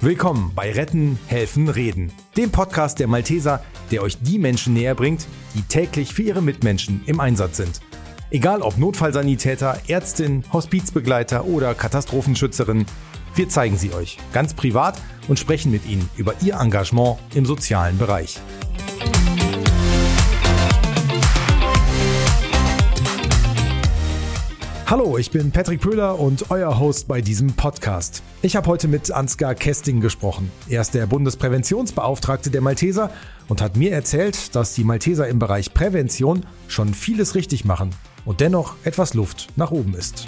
Willkommen bei Retten, Helfen, Reden, dem Podcast der Malteser, der euch die Menschen näher bringt, die täglich für ihre Mitmenschen im Einsatz sind. Egal ob Notfallsanitäter, Ärztin, Hospizbegleiter oder Katastrophenschützerin, wir zeigen sie euch ganz privat und sprechen mit ihnen über ihr Engagement im sozialen Bereich. Hallo, ich bin Patrick Pöhler und euer Host bei diesem Podcast. Ich habe heute mit Ansgar Kesting gesprochen. Er ist der Bundespräventionsbeauftragte der Malteser und hat mir erzählt, dass die Malteser im Bereich Prävention schon vieles richtig machen und dennoch etwas Luft nach oben ist.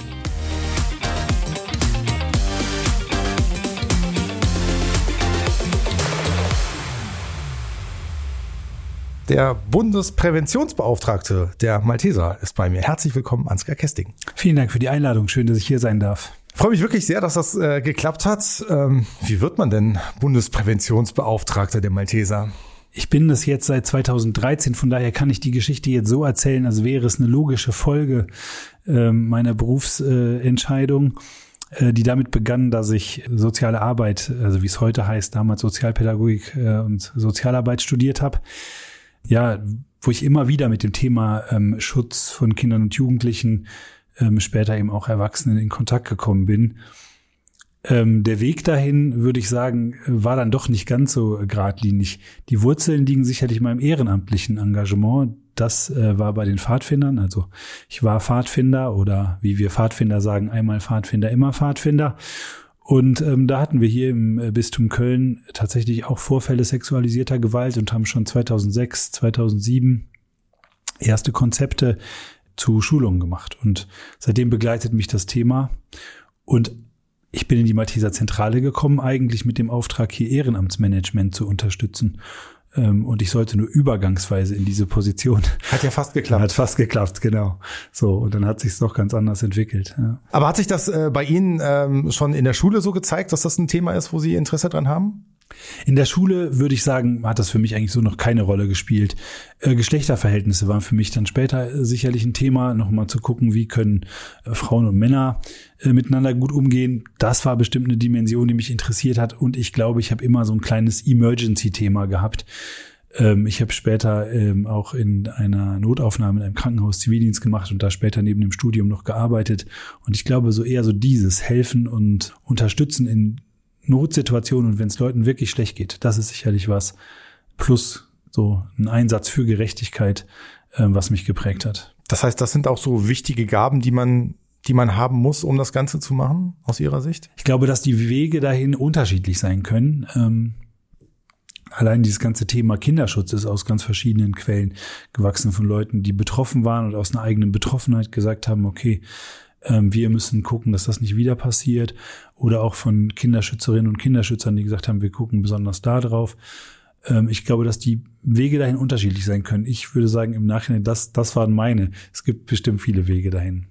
Der Bundespräventionsbeauftragte der Malteser ist bei mir. Herzlich willkommen, Ansgar Kesting. Vielen Dank für die Einladung. Schön, dass ich hier sein darf. Ich freue mich wirklich sehr, dass das geklappt hat. Wie wird man denn Bundespräventionsbeauftragter der Malteser? Ich bin das jetzt seit 2013, von daher kann ich die Geschichte jetzt so erzählen, als wäre es eine logische Folge meiner Berufsentscheidung, die damit begann, dass ich soziale Arbeit, also wie es heute heißt, damals Sozialpädagogik und Sozialarbeit studiert habe. Ja, wo ich immer wieder mit dem Thema Schutz von Kindern und Jugendlichen, später eben auch Erwachsenen in Kontakt gekommen bin. Der Weg dahin, würde ich sagen, war dann doch nicht ganz so geradlinig. Die Wurzeln liegen sicherlich in meinem ehrenamtlichen Engagement. Das war bei den Pfadfindern. Also ich war Pfadfinder oder wie wir Pfadfinder sagen, einmal Pfadfinder, immer Pfadfinder. Und da hatten wir hier im Bistum Köln tatsächlich auch Vorfälle sexualisierter Gewalt und haben schon 2006, 2007 erste Konzepte zu Schulungen gemacht. Und seitdem begleitet mich das Thema. Und ich bin in die Malteser Zentrale gekommen, eigentlich mit dem Auftrag, hier Ehrenamtsmanagement zu unterstützen. Und ich sollte nur übergangsweise in diese Position. Hat ja fast geklappt. Hat fast geklappt, genau. So, und dann hat sich es noch ganz anders entwickelt. Ja. Aber hat sich das bei Ihnen schon in der Schule so gezeigt, dass das ein Thema ist, wo Sie Interesse dran haben? In der Schule, würde ich sagen, hat das für mich eigentlich so noch keine Rolle gespielt. Geschlechterverhältnisse waren für mich dann später sicherlich ein Thema, nochmal zu gucken, wie können Frauen und Männer miteinander gut umgehen. Das war bestimmt eine Dimension, die mich interessiert hat. Und ich glaube, ich habe immer so ein kleines Emergency-Thema gehabt. Ich habe später auch in einer Notaufnahme in einem Krankenhaus Zivildienst gemacht und da später neben dem Studium noch gearbeitet. Und ich glaube, so eher so dieses Helfen und Unterstützen in Notsituation und wenn es Leuten wirklich schlecht geht, das ist sicherlich was, plus so ein Einsatz für Gerechtigkeit, was mich geprägt hat. Das heißt, das sind auch so wichtige Gaben, die man haben muss, um das Ganze zu machen, aus Ihrer Sicht? Ich glaube, dass die Wege dahin unterschiedlich sein können. Allein dieses ganze Thema Kinderschutz ist aus ganz verschiedenen Quellen gewachsen von Leuten, die betroffen waren und aus einer eigenen Betroffenheit gesagt haben, okay, wir müssen gucken, dass das nicht wieder passiert. Oder auch von Kinderschützerinnen und Kinderschützern, die gesagt haben, wir gucken besonders da drauf. Ich glaube, dass die Wege dahin unterschiedlich sein können. Ich würde sagen, im Nachhinein, das waren meine. Es gibt bestimmt viele Wege dahin.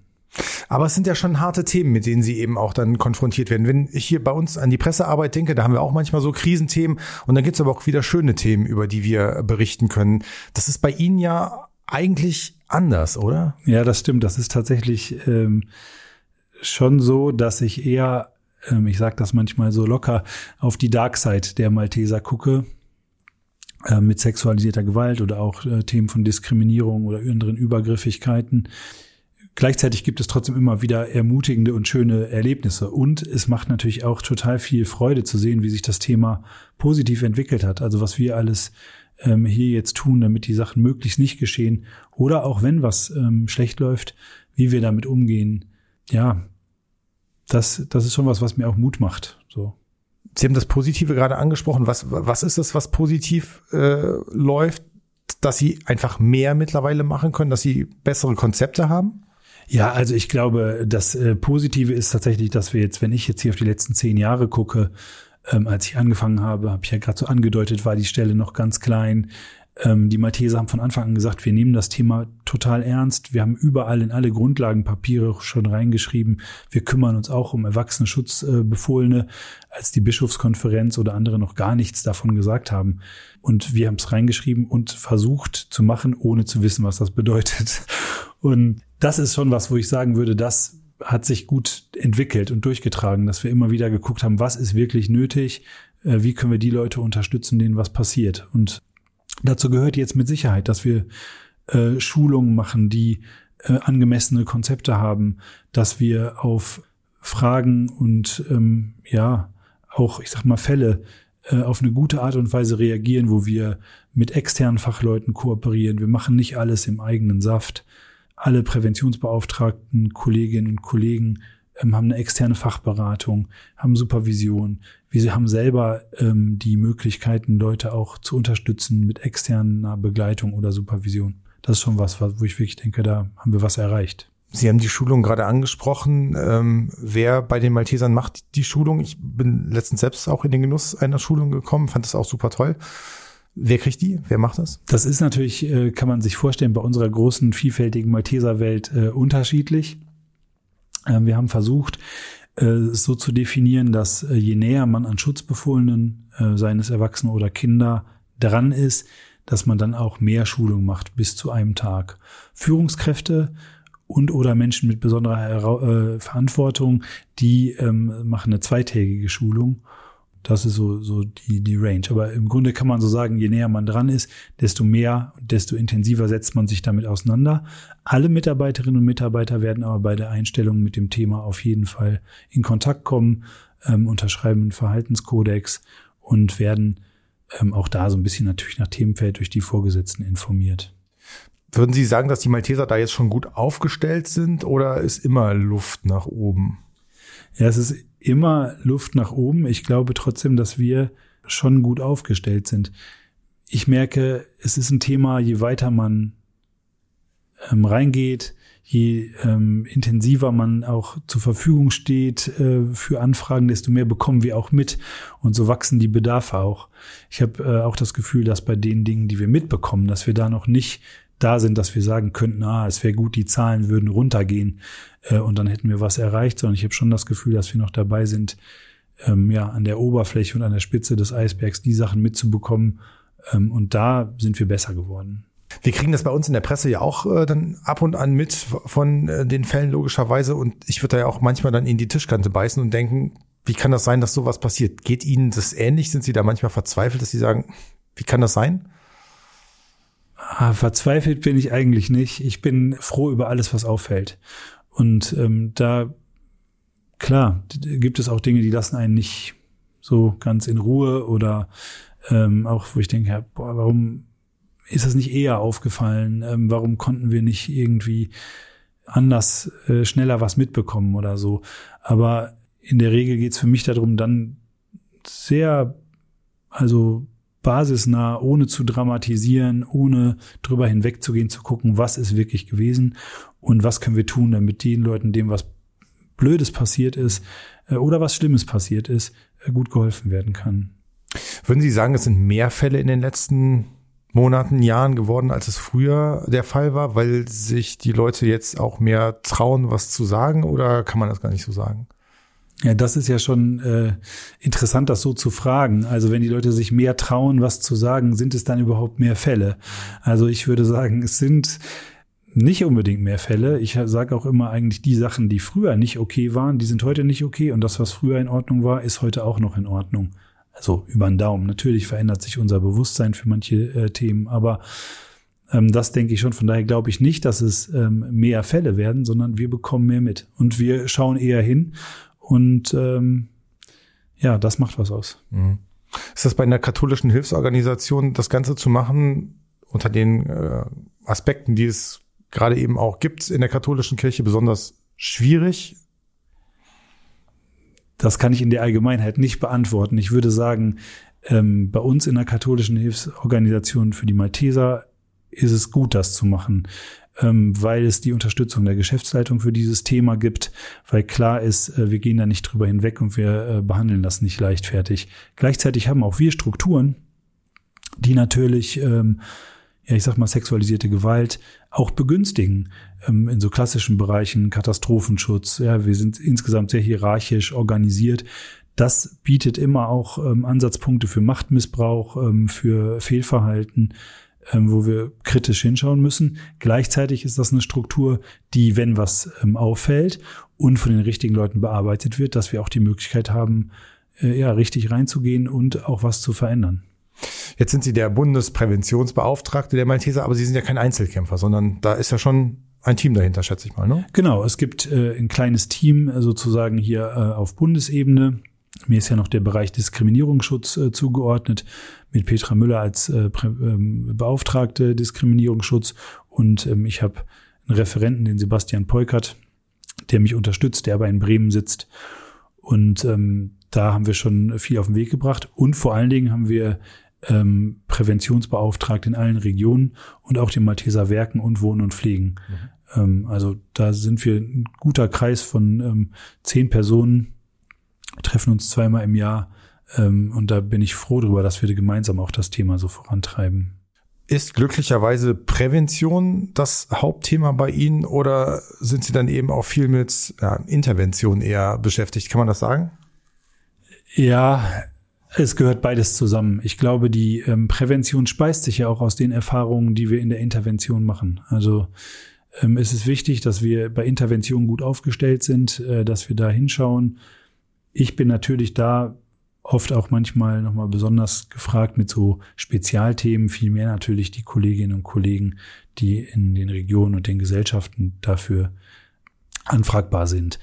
Aber es sind ja schon harte Themen, mit denen Sie eben auch dann konfrontiert werden. Wenn ich hier bei uns an die Pressearbeit denke, da haben wir auch manchmal so Krisenthemen. Und dann gibt es aber auch wieder schöne Themen, über die wir berichten können. Das ist bei Ihnen ja eigentlich anders, oder? Ja, das stimmt. Das ist tatsächlich schon so, dass ich eher, ich sage das manchmal so locker, auf die Dark Side der Malteser gucke, mit sexualisierter Gewalt oder auch Themen von Diskriminierung oder anderen Übergriffigkeiten. Gleichzeitig gibt es trotzdem immer wieder ermutigende und schöne Erlebnisse. Und es macht natürlich auch total viel Freude zu sehen, wie sich das Thema positiv entwickelt hat. Also was wir alles hier jetzt tun, damit die Sachen möglichst nicht geschehen. Oder auch wenn was schlecht läuft, wie wir damit umgehen. Ja, das ist schon was mir auch Mut macht. So. Sie haben das Positive gerade angesprochen. Was ist das, was positiv läuft, dass Sie einfach mehr mittlerweile machen können, dass Sie bessere Konzepte haben? Ja, also ich glaube, das Positive ist tatsächlich, dass wir jetzt, wenn ich jetzt hier auf die letzten 10 Jahre gucke, als ich angefangen habe, habe ich ja gerade so angedeutet, war die Stelle noch ganz klein. Die Malteser haben von Anfang an gesagt, wir nehmen das Thema total ernst. Wir haben überall in alle Grundlagenpapiere schon reingeschrieben. Wir kümmern uns auch um Erwachsenenschutzbefohlene, als die Bischofskonferenz oder andere noch gar nichts davon gesagt haben. Und wir haben es reingeschrieben und versucht zu machen, ohne zu wissen, was das bedeutet. Und das ist schon was, wo ich sagen würde, das hat sich gut entwickelt und durchgetragen, dass wir immer wieder geguckt haben, was ist wirklich nötig, wie können wir die Leute unterstützen, denen was passiert. Und dazu gehört jetzt mit Sicherheit, dass wir Schulungen machen, die angemessene Konzepte haben, dass wir auf Fragen und auch, ich sag mal, Fälle auf eine gute Art und Weise reagieren, wo wir mit externen Fachleuten kooperieren. Wir machen nicht alles im eigenen Saft. Alle Präventionsbeauftragten, Kolleginnen und Kollegen haben eine externe Fachberatung, haben Supervision. Wir haben selber die Möglichkeiten, Leute auch zu unterstützen mit externer Begleitung oder Supervision. Das ist schon was, wo ich wirklich denke, da haben wir was erreicht. Sie haben die Schulung gerade angesprochen. Wer bei den Maltesern macht die Schulung? Ich bin letztens selbst auch in den Genuss einer Schulung gekommen, fand das auch super toll. Wer kriegt die? Wer macht das? Das ist natürlich, kann man sich vorstellen, bei unserer großen, vielfältigen Malteserwelt unterschiedlich. Wir haben versucht, es so zu definieren, dass je näher man an Schutzbefohlenen, seien es Erwachsene oder Kinder, dran ist, dass man dann auch mehr Schulung macht bis zu einem Tag. Führungskräfte und oder Menschen mit besonderer Verantwortung, die machen eine zweitägige Schulung. Das ist so die Range. Aber im Grunde kann man so sagen, je näher man dran ist, desto mehr, desto intensiver setzt man sich damit auseinander. Alle Mitarbeiterinnen und Mitarbeiter werden aber bei der Einstellung mit dem Thema auf jeden Fall in Kontakt kommen, unterschreiben einen Verhaltenskodex und werden auch da so ein bisschen natürlich nach Themenfeld durch die Vorgesetzten informiert. Würden Sie sagen, dass die Malteser da jetzt schon gut aufgestellt sind oder ist immer Luft nach oben? Ja, es ist immer Luft nach oben. Ich glaube trotzdem, dass wir schon gut aufgestellt sind. Ich merke, es ist ein Thema, je weiter man reingeht, je intensiver man auch zur Verfügung steht für Anfragen, desto mehr bekommen wir auch mit. Und so wachsen die Bedarfe auch. Ich habe auch das Gefühl, dass bei den Dingen, die wir mitbekommen, dass wir da noch nicht da sind, dass wir sagen könnten, es wäre gut, die Zahlen würden runtergehen und dann hätten wir was erreicht, sondern ich habe schon das Gefühl, dass wir noch dabei sind, an der Oberfläche und an der Spitze des Eisbergs die Sachen mitzubekommen und da sind wir besser geworden. Wir kriegen das bei uns in der Presse ja auch dann ab und an mit von den Fällen logischerweise und ich würde da ja auch manchmal dann in die Tischkante beißen und denken, wie kann das sein, dass sowas passiert? Geht Ihnen das ähnlich? Sind Sie da manchmal verzweifelt, dass Sie sagen, wie kann das sein? Verzweifelt bin ich eigentlich nicht. Ich bin froh über alles, was auffällt. Und gibt es auch Dinge, die lassen einen nicht so ganz in Ruhe oder auch, wo ich denke, warum ist das nicht eher aufgefallen? Warum konnten wir nicht irgendwie anders, schneller was mitbekommen oder so? Aber in der Regel geht es für mich darum, dann basisnah, ohne zu dramatisieren, ohne drüber hinwegzugehen, zu gucken, was ist wirklich gewesen und was können wir tun, damit den Leuten, dem was Blödes passiert ist oder was Schlimmes passiert ist, gut geholfen werden kann. Würden Sie sagen, es sind mehr Fälle in den letzten Monaten, Jahren geworden, als es früher der Fall war, weil sich die Leute jetzt auch mehr trauen, was zu sagen oder kann man das gar nicht so sagen? Ja, das ist ja schon interessant, das so zu fragen. Also wenn die Leute sich mehr trauen, was zu sagen, sind es dann überhaupt mehr Fälle? Also ich würde sagen, es sind nicht unbedingt mehr Fälle. Ich sage auch immer eigentlich, die Sachen, die früher nicht okay waren, die sind heute nicht okay. Und das, was früher in Ordnung war, ist heute auch noch in Ordnung. Also über den Daumen. Natürlich verändert sich unser Bewusstsein für manche Themen. Aber das denke ich schon. Von daher glaube ich nicht, dass es mehr Fälle werden, sondern wir bekommen mehr mit. Und wir schauen eher hin. Und das macht was aus. Ist das bei einer katholischen Hilfsorganisation, das Ganze zu machen, unter den Aspekten, die es gerade eben auch gibt in der katholischen Kirche, besonders schwierig? Das kann ich in der Allgemeinheit nicht beantworten. Ich würde sagen, bei uns in der katholischen Hilfsorganisation für die Malteser ist es gut, das zu machen, weil es die Unterstützung der Geschäftsleitung für dieses Thema gibt, weil klar ist, wir gehen da nicht drüber hinweg und wir behandeln das nicht leichtfertig. Gleichzeitig haben auch wir Strukturen, die natürlich, sexualisierte Gewalt auch begünstigen, in so klassischen Bereichen, Katastrophenschutz. Ja, wir sind insgesamt sehr hierarchisch organisiert. Das bietet immer auch Ansatzpunkte für Machtmissbrauch, für Fehlverhalten, wo wir kritisch hinschauen müssen. Gleichzeitig ist das eine Struktur, die, wenn was auffällt und von den richtigen Leuten bearbeitet wird, dass wir auch die Möglichkeit haben, ja, richtig reinzugehen und auch was zu verändern. Jetzt sind Sie der Bundespräventionsbeauftragte der Malteser, aber Sie sind ja kein Einzelkämpfer, sondern da ist ja schon ein Team dahinter, schätze ich mal, ne? Genau, es gibt ein kleines Team sozusagen hier auf Bundesebene. Mir ist ja noch der Bereich Diskriminierungsschutz zugeordnet, mit Petra Müller als Beauftragte Diskriminierungsschutz. Und ich habe einen Referenten, den Sebastian Poikert, der mich unterstützt, der aber in Bremen sitzt. Und da haben wir schon viel auf den Weg gebracht. Und vor allen Dingen haben wir Präventionsbeauftragte in allen Regionen und auch den Malteser Werken und Wohnen und Pflegen. Mhm. Also da sind wir ein guter Kreis von 10 Personen, treffen uns zweimal im Jahr und da bin ich froh drüber, dass wir gemeinsam auch das Thema so vorantreiben. Ist glücklicherweise Prävention das Hauptthema bei Ihnen oder sind Sie dann eben auch viel mit Intervention eher beschäftigt? Kann man das sagen? Ja, es gehört beides zusammen. Ich glaube, die Prävention speist sich ja auch aus den Erfahrungen, die wir in der Intervention machen. Also es ist wichtig, dass wir bei Intervention gut aufgestellt sind, dass wir da hinschauen. Ich bin natürlich da oft auch manchmal nochmal besonders gefragt mit so Spezialthemen, vielmehr natürlich die Kolleginnen und Kollegen, die in den Regionen und den Gesellschaften dafür anfragbar sind.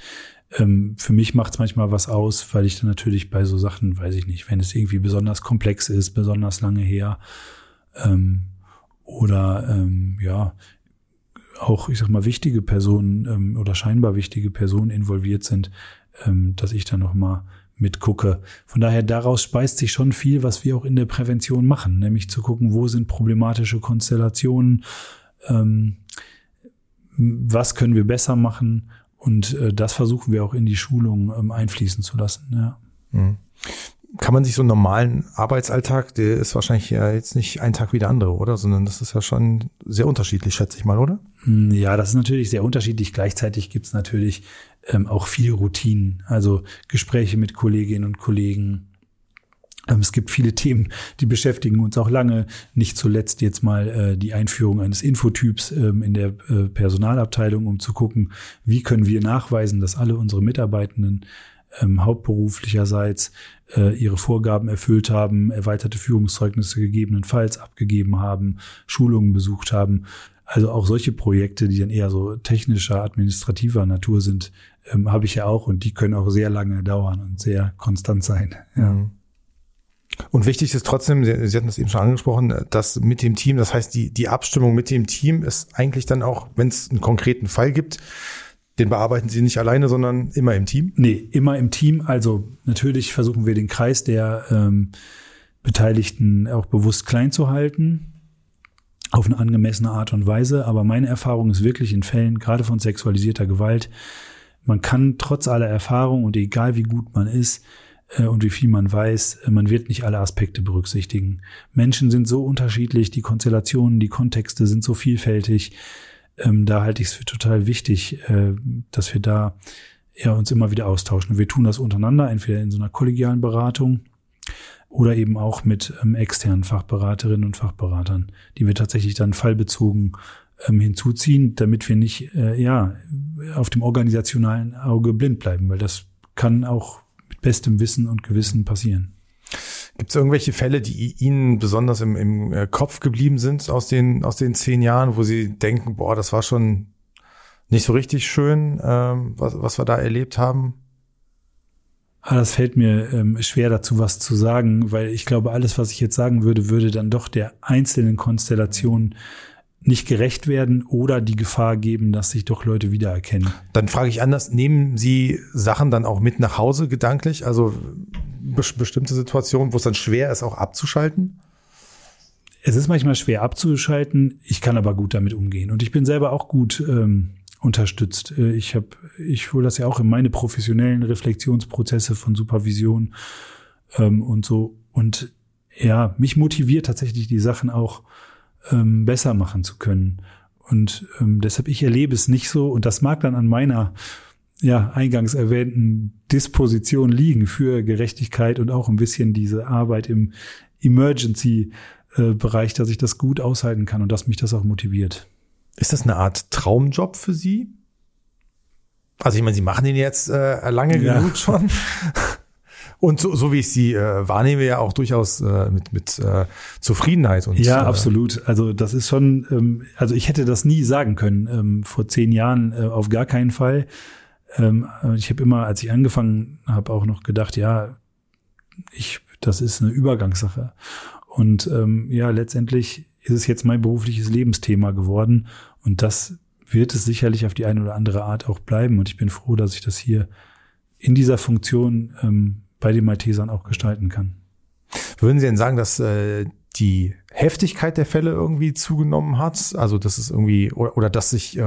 Für mich macht es manchmal was aus, weil ich dann natürlich bei so Sachen, weiß ich nicht, wenn es irgendwie besonders komplex ist, besonders lange her auch, ich sag mal, wichtige Personen oder scheinbar wichtige Personen involviert sind, dass ich da nochmal mitgucke. Von daher, daraus speist sich schon viel, was wir auch in der Prävention machen, nämlich zu gucken, wo sind problematische Konstellationen, was können wir besser machen und das versuchen wir auch in die Schulung einfließen zu lassen. Ja. Mhm. Kann man sich so einen normalen Arbeitsalltag, der ist wahrscheinlich ja jetzt nicht ein Tag wie der andere, oder? Sondern das ist ja schon sehr unterschiedlich, schätze ich mal, oder? Ja, das ist natürlich sehr unterschiedlich. Gleichzeitig gibt es natürlich auch viele Routinen, also Gespräche mit Kolleginnen und Kollegen. Es gibt viele Themen, die beschäftigen uns auch lange. Nicht zuletzt jetzt mal die Einführung eines Infotyps in der Personalabteilung, um zu gucken, wie können wir nachweisen, dass alle unsere Mitarbeitenden hauptberuflicherseits ihre Vorgaben erfüllt haben, erweiterte Führungszeugnisse gegebenenfalls abgegeben haben, Schulungen besucht haben. Also auch solche Projekte, die dann eher so technischer, administrativer Natur sind, habe ich ja auch und die können auch sehr lange dauern und sehr konstant sein. Ja. Und wichtig ist trotzdem, Sie hatten das eben schon angesprochen, dass mit dem Team, das heißt die Abstimmung mit dem Team ist eigentlich dann auch, wenn es einen konkreten Fall gibt, den bearbeiten Sie nicht alleine, sondern immer im Team? Nee, immer im Team. Also natürlich versuchen wir den Kreis der Beteiligten auch bewusst klein zu halten, auf eine angemessene Art und Weise. Aber meine Erfahrung ist wirklich in Fällen, gerade von sexualisierter Gewalt, man kann trotz aller Erfahrung und egal wie gut man ist und wie viel man weiß, man wird nicht alle Aspekte berücksichtigen. Menschen sind so unterschiedlich, die Konstellationen, die Kontexte sind so vielfältig. Da halte ich es für total wichtig, dass wir da uns immer wieder austauschen. Und wir tun das untereinander, entweder in so einer kollegialen Beratung oder eben auch mit externen Fachberaterinnen und Fachberatern, die wir tatsächlich dann fallbezogen hinzuziehen, damit wir nicht auf dem organisationalen Auge blind bleiben, weil das kann auch mit bestem Wissen und Gewissen passieren. Gibt es irgendwelche Fälle, die Ihnen besonders im Kopf geblieben sind aus den 10 Jahren, wo Sie denken, boah, das war schon nicht so richtig schön, was wir da erlebt haben? Das fällt mir schwer, dazu was zu sagen, weil ich glaube, alles, was ich jetzt sagen würde, würde dann doch der einzelnen Konstellation nicht gerecht werden oder die Gefahr geben, dass sich doch Leute wiedererkennen. Dann frage ich anders, nehmen Sie Sachen dann auch mit nach Hause gedanklich? Also bestimmte Situationen, wo es dann schwer ist, auch abzuschalten? Es ist manchmal schwer abzuschalten, ich kann aber gut damit umgehen. Und ich bin selber auch gut unterstützt. Ich hole das ja auch in meine professionellen Reflexionsprozesse von Supervision und so. Und ja, mich motiviert tatsächlich, die Sachen auch besser machen zu können. Und deshalb, ich erlebe es nicht so. Und das mag dann an meiner eingangs erwähnten Disposition liegen für Gerechtigkeit und auch ein bisschen diese Arbeit im Emergency-Bereich, dass ich das gut aushalten kann und dass mich das auch motiviert. Ist das eine Art Traumjob für Sie? Also ich meine, Sie machen den jetzt lange genug schon. Und so wie ich sie wahrnehme, ja auch durchaus mit Zufriedenheit. Und, ja, absolut. Also das ist schon, also ich hätte das nie sagen können, vor 10 Jahren auf gar keinen Fall. Ich habe immer, als ich angefangen habe, auch noch gedacht, ja, das ist eine Übergangssache. Und ja, letztendlich ist es jetzt mein berufliches Lebensthema geworden. Und das wird es sicherlich auf die eine oder andere Art auch bleiben. Und ich bin froh, dass ich das hier in dieser Funktion bei den Maltesern auch gestalten kann. Würden Sie denn sagen, dass die Heftigkeit der Fälle irgendwie zugenommen hat? Also dass es irgendwie oder dass sich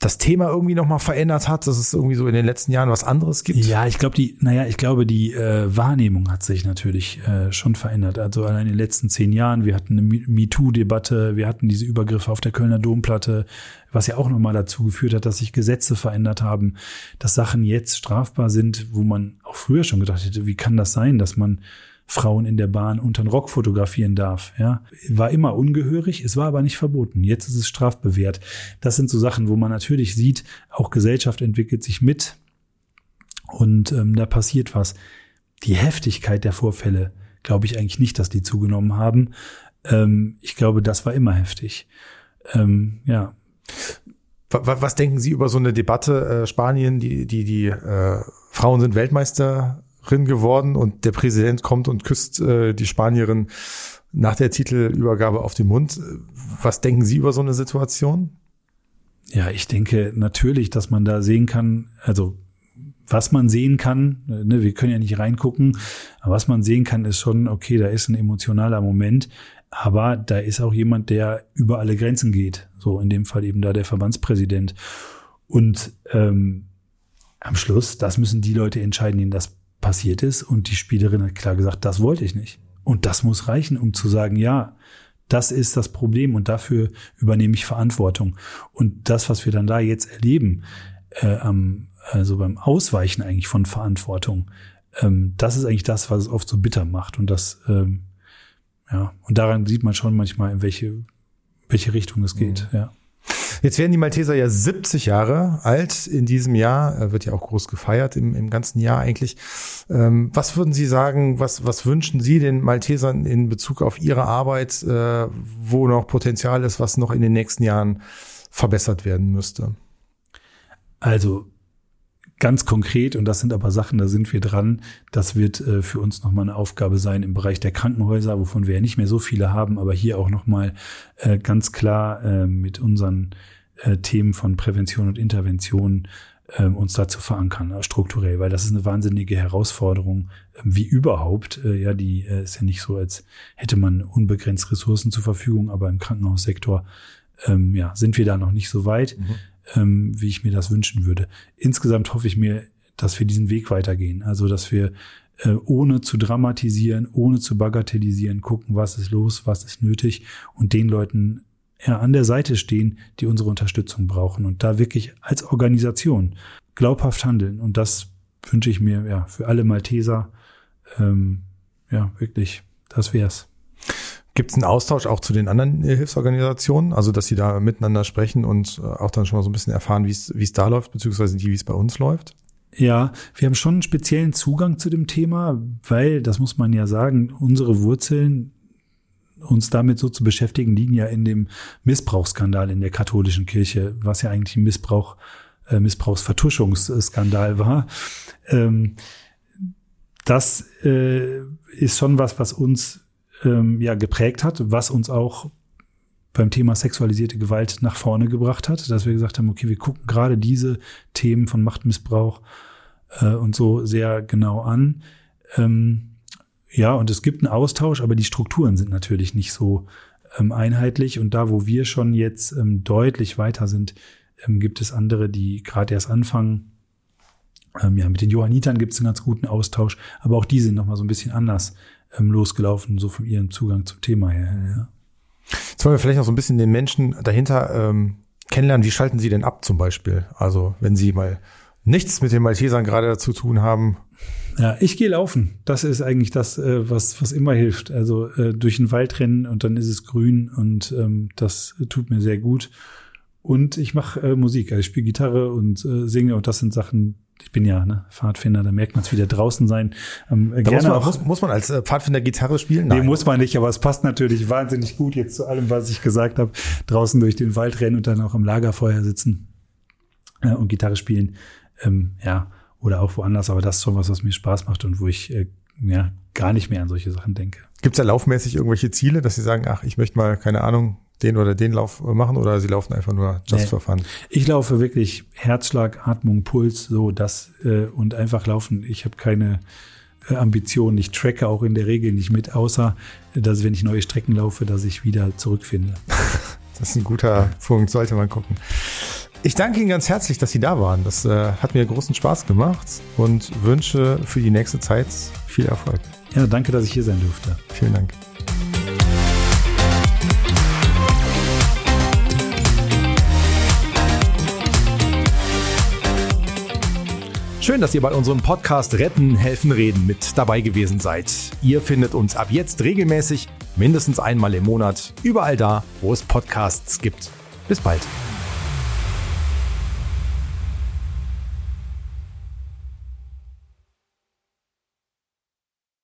das Thema irgendwie nochmal verändert hat, dass es irgendwie so in den letzten Jahren was anderes gibt? Ja, ich glaube, die Wahrnehmung hat sich natürlich schon verändert. Also allein in den letzten 10 Jahren, wir hatten eine MeToo-Debatte, wir hatten diese Übergriffe auf der Kölner Domplatte, was ja auch nochmal dazu geführt hat, dass sich Gesetze verändert haben, dass Sachen jetzt strafbar sind, wo man auch früher schon gedacht hätte, wie kann das sein, dass man Frauen in der Bahn unter den Rock fotografieren darf, ja. War immer ungehörig, es war aber nicht verboten. Jetzt ist es strafbewehrt. Das sind so Sachen, wo man natürlich sieht, auch Gesellschaft entwickelt sich mit und da passiert was. Die Heftigkeit der Vorfälle, glaube ich eigentlich nicht, dass die zugenommen haben. Ich glaube, das war immer heftig. Ja. Was denken Sie über so eine Debatte Spanien, die Frauen sind Weltmeister geworden und der Präsident kommt und küsst die Spanierin nach der Titelübergabe auf den Mund. Was denken Sie über so eine Situation? Ja, ich denke natürlich, dass man da sehen kann, also was man sehen kann, ne, wir können ja nicht reingucken, aber was man sehen kann, ist schon, okay, da ist ein emotionaler Moment, aber da ist auch jemand, der über alle Grenzen geht. So in dem Fall eben da der Verbandspräsident. Und am Schluss, das müssen die Leute entscheiden, denen das passiert ist, und die Spielerin hat klar gesagt, das wollte ich nicht. Und das muss reichen, um zu sagen, ja, das ist das Problem und dafür übernehme ich Verantwortung. Und das, was wir dann da jetzt erleben, also beim Ausweichen eigentlich von Verantwortung, das ist eigentlich das, was es oft so bitter macht. Und das, ja, und daran sieht man schon manchmal, in welche Richtung es geht, ja. Jetzt werden die Malteser ja 70 Jahre alt in diesem Jahr, wird ja auch groß gefeiert im ganzen Jahr eigentlich. Was würden Sie sagen, was wünschen Sie den Maltesern in Bezug auf ihre Arbeit, wo noch Potenzial ist, was noch in den nächsten Jahren verbessert werden müsste? Also ganz konkret, und das sind aber Sachen, da sind wir dran, das wird für uns nochmal eine Aufgabe sein im Bereich der Krankenhäuser, wovon wir ja nicht mehr so viele haben, aber hier auch nochmal ganz klar mit unseren Themen von Prävention und Intervention uns dazu verankern, strukturell, weil das ist eine wahnsinnige Herausforderung, wie überhaupt. Ja, die ist ja nicht so, als hätte man unbegrenzt Ressourcen zur Verfügung, aber im Krankenhaussektor ja, sind wir da noch nicht so weit. Mhm. Wie ich mir das wünschen würde. Insgesamt hoffe ich mir, dass wir diesen Weg weitergehen. Also, dass wir ohne zu dramatisieren, ohne zu bagatellisieren, gucken, was ist los, was ist nötig und den Leuten ja an der Seite stehen, die unsere Unterstützung brauchen. Und da wirklich als Organisation glaubhaft handeln. Und das wünsche ich mir ja für alle Malteser. Ja, wirklich, das wär's. Gibt es einen Austausch auch zu den anderen Hilfsorganisationen, also dass sie da miteinander sprechen und auch dann schon mal so ein bisschen erfahren, wie es da läuft, beziehungsweise wie es bei uns läuft? Ja, wir haben schon einen speziellen Zugang zu dem Thema, weil, das muss man ja sagen, unsere Wurzeln, uns damit so zu beschäftigen, liegen ja in dem Missbrauchsskandal in der katholischen Kirche, was ja eigentlich ein Missbrauchsvertuschungsskandal war. Das ist schon was uns ja geprägt hat, was uns auch beim Thema sexualisierte Gewalt nach vorne gebracht hat, dass wir gesagt haben, okay, wir gucken gerade diese Themen von Machtmissbrauch und so sehr genau an. Ja, und es gibt einen Austausch, aber die Strukturen sind natürlich nicht so einheitlich. Und da, wo wir schon jetzt deutlich weiter sind, gibt es andere, die gerade erst anfangen. Ja, mit den Johannitern gibt es einen ganz guten Austausch, aber auch die sind nochmal so ein bisschen anders losgelaufen, so von ihrem Zugang zum Thema her. Ja. Jetzt wollen wir vielleicht noch so ein bisschen den Menschen dahinter kennenlernen. Wie schalten Sie denn ab zum Beispiel? Also wenn Sie mal nichts mit den Maltesern gerade zu tun haben. Ja, ich gehe laufen. Das ist eigentlich das, was immer hilft. Also durch den Wald rennen und dann ist es grün und das tut mir sehr gut. Und ich mache Musik. Also ich spiele Gitarre und singe und das sind Sachen, ich bin ja Pfadfinder, da merkt man es wieder draußen sein. Gerne muss man als Pfadfinder Gitarre spielen? Nein. Nee, muss man nicht, aber es passt natürlich wahnsinnig gut jetzt zu allem, was ich gesagt habe. Draußen durch den Wald rennen und dann auch am Lagerfeuer sitzen und Gitarre spielen. Oder auch woanders, aber das ist schon was mir Spaß macht und wo ich gar nicht mehr an solche Sachen denke. Gibt es da laufmäßig irgendwelche Ziele, dass Sie sagen, ach, ich möchte mal, keine Ahnung, den oder den Lauf machen, oder Sie laufen einfach nur just for fun? Ich laufe wirklich Herzschlag, Atmung, Puls, und einfach laufen. Ich habe keine Ambitionen. Ich tracke auch in der Regel nicht mit, außer, dass wenn ich neue Strecken laufe, dass ich wieder zurückfinde. Das ist ein guter Punkt, sollte man gucken. Ich danke Ihnen ganz herzlich, dass Sie da waren. Das hat mir großen Spaß gemacht und wünsche für die nächste Zeit viel Erfolg. Ja, danke, dass ich hier sein durfte. Vielen Dank. Schön, dass ihr bei unserem Podcast Retten, Helfen, Reden mit dabei gewesen seid. Ihr findet uns ab jetzt regelmäßig, mindestens einmal im Monat, überall da, wo es Podcasts gibt. Bis bald.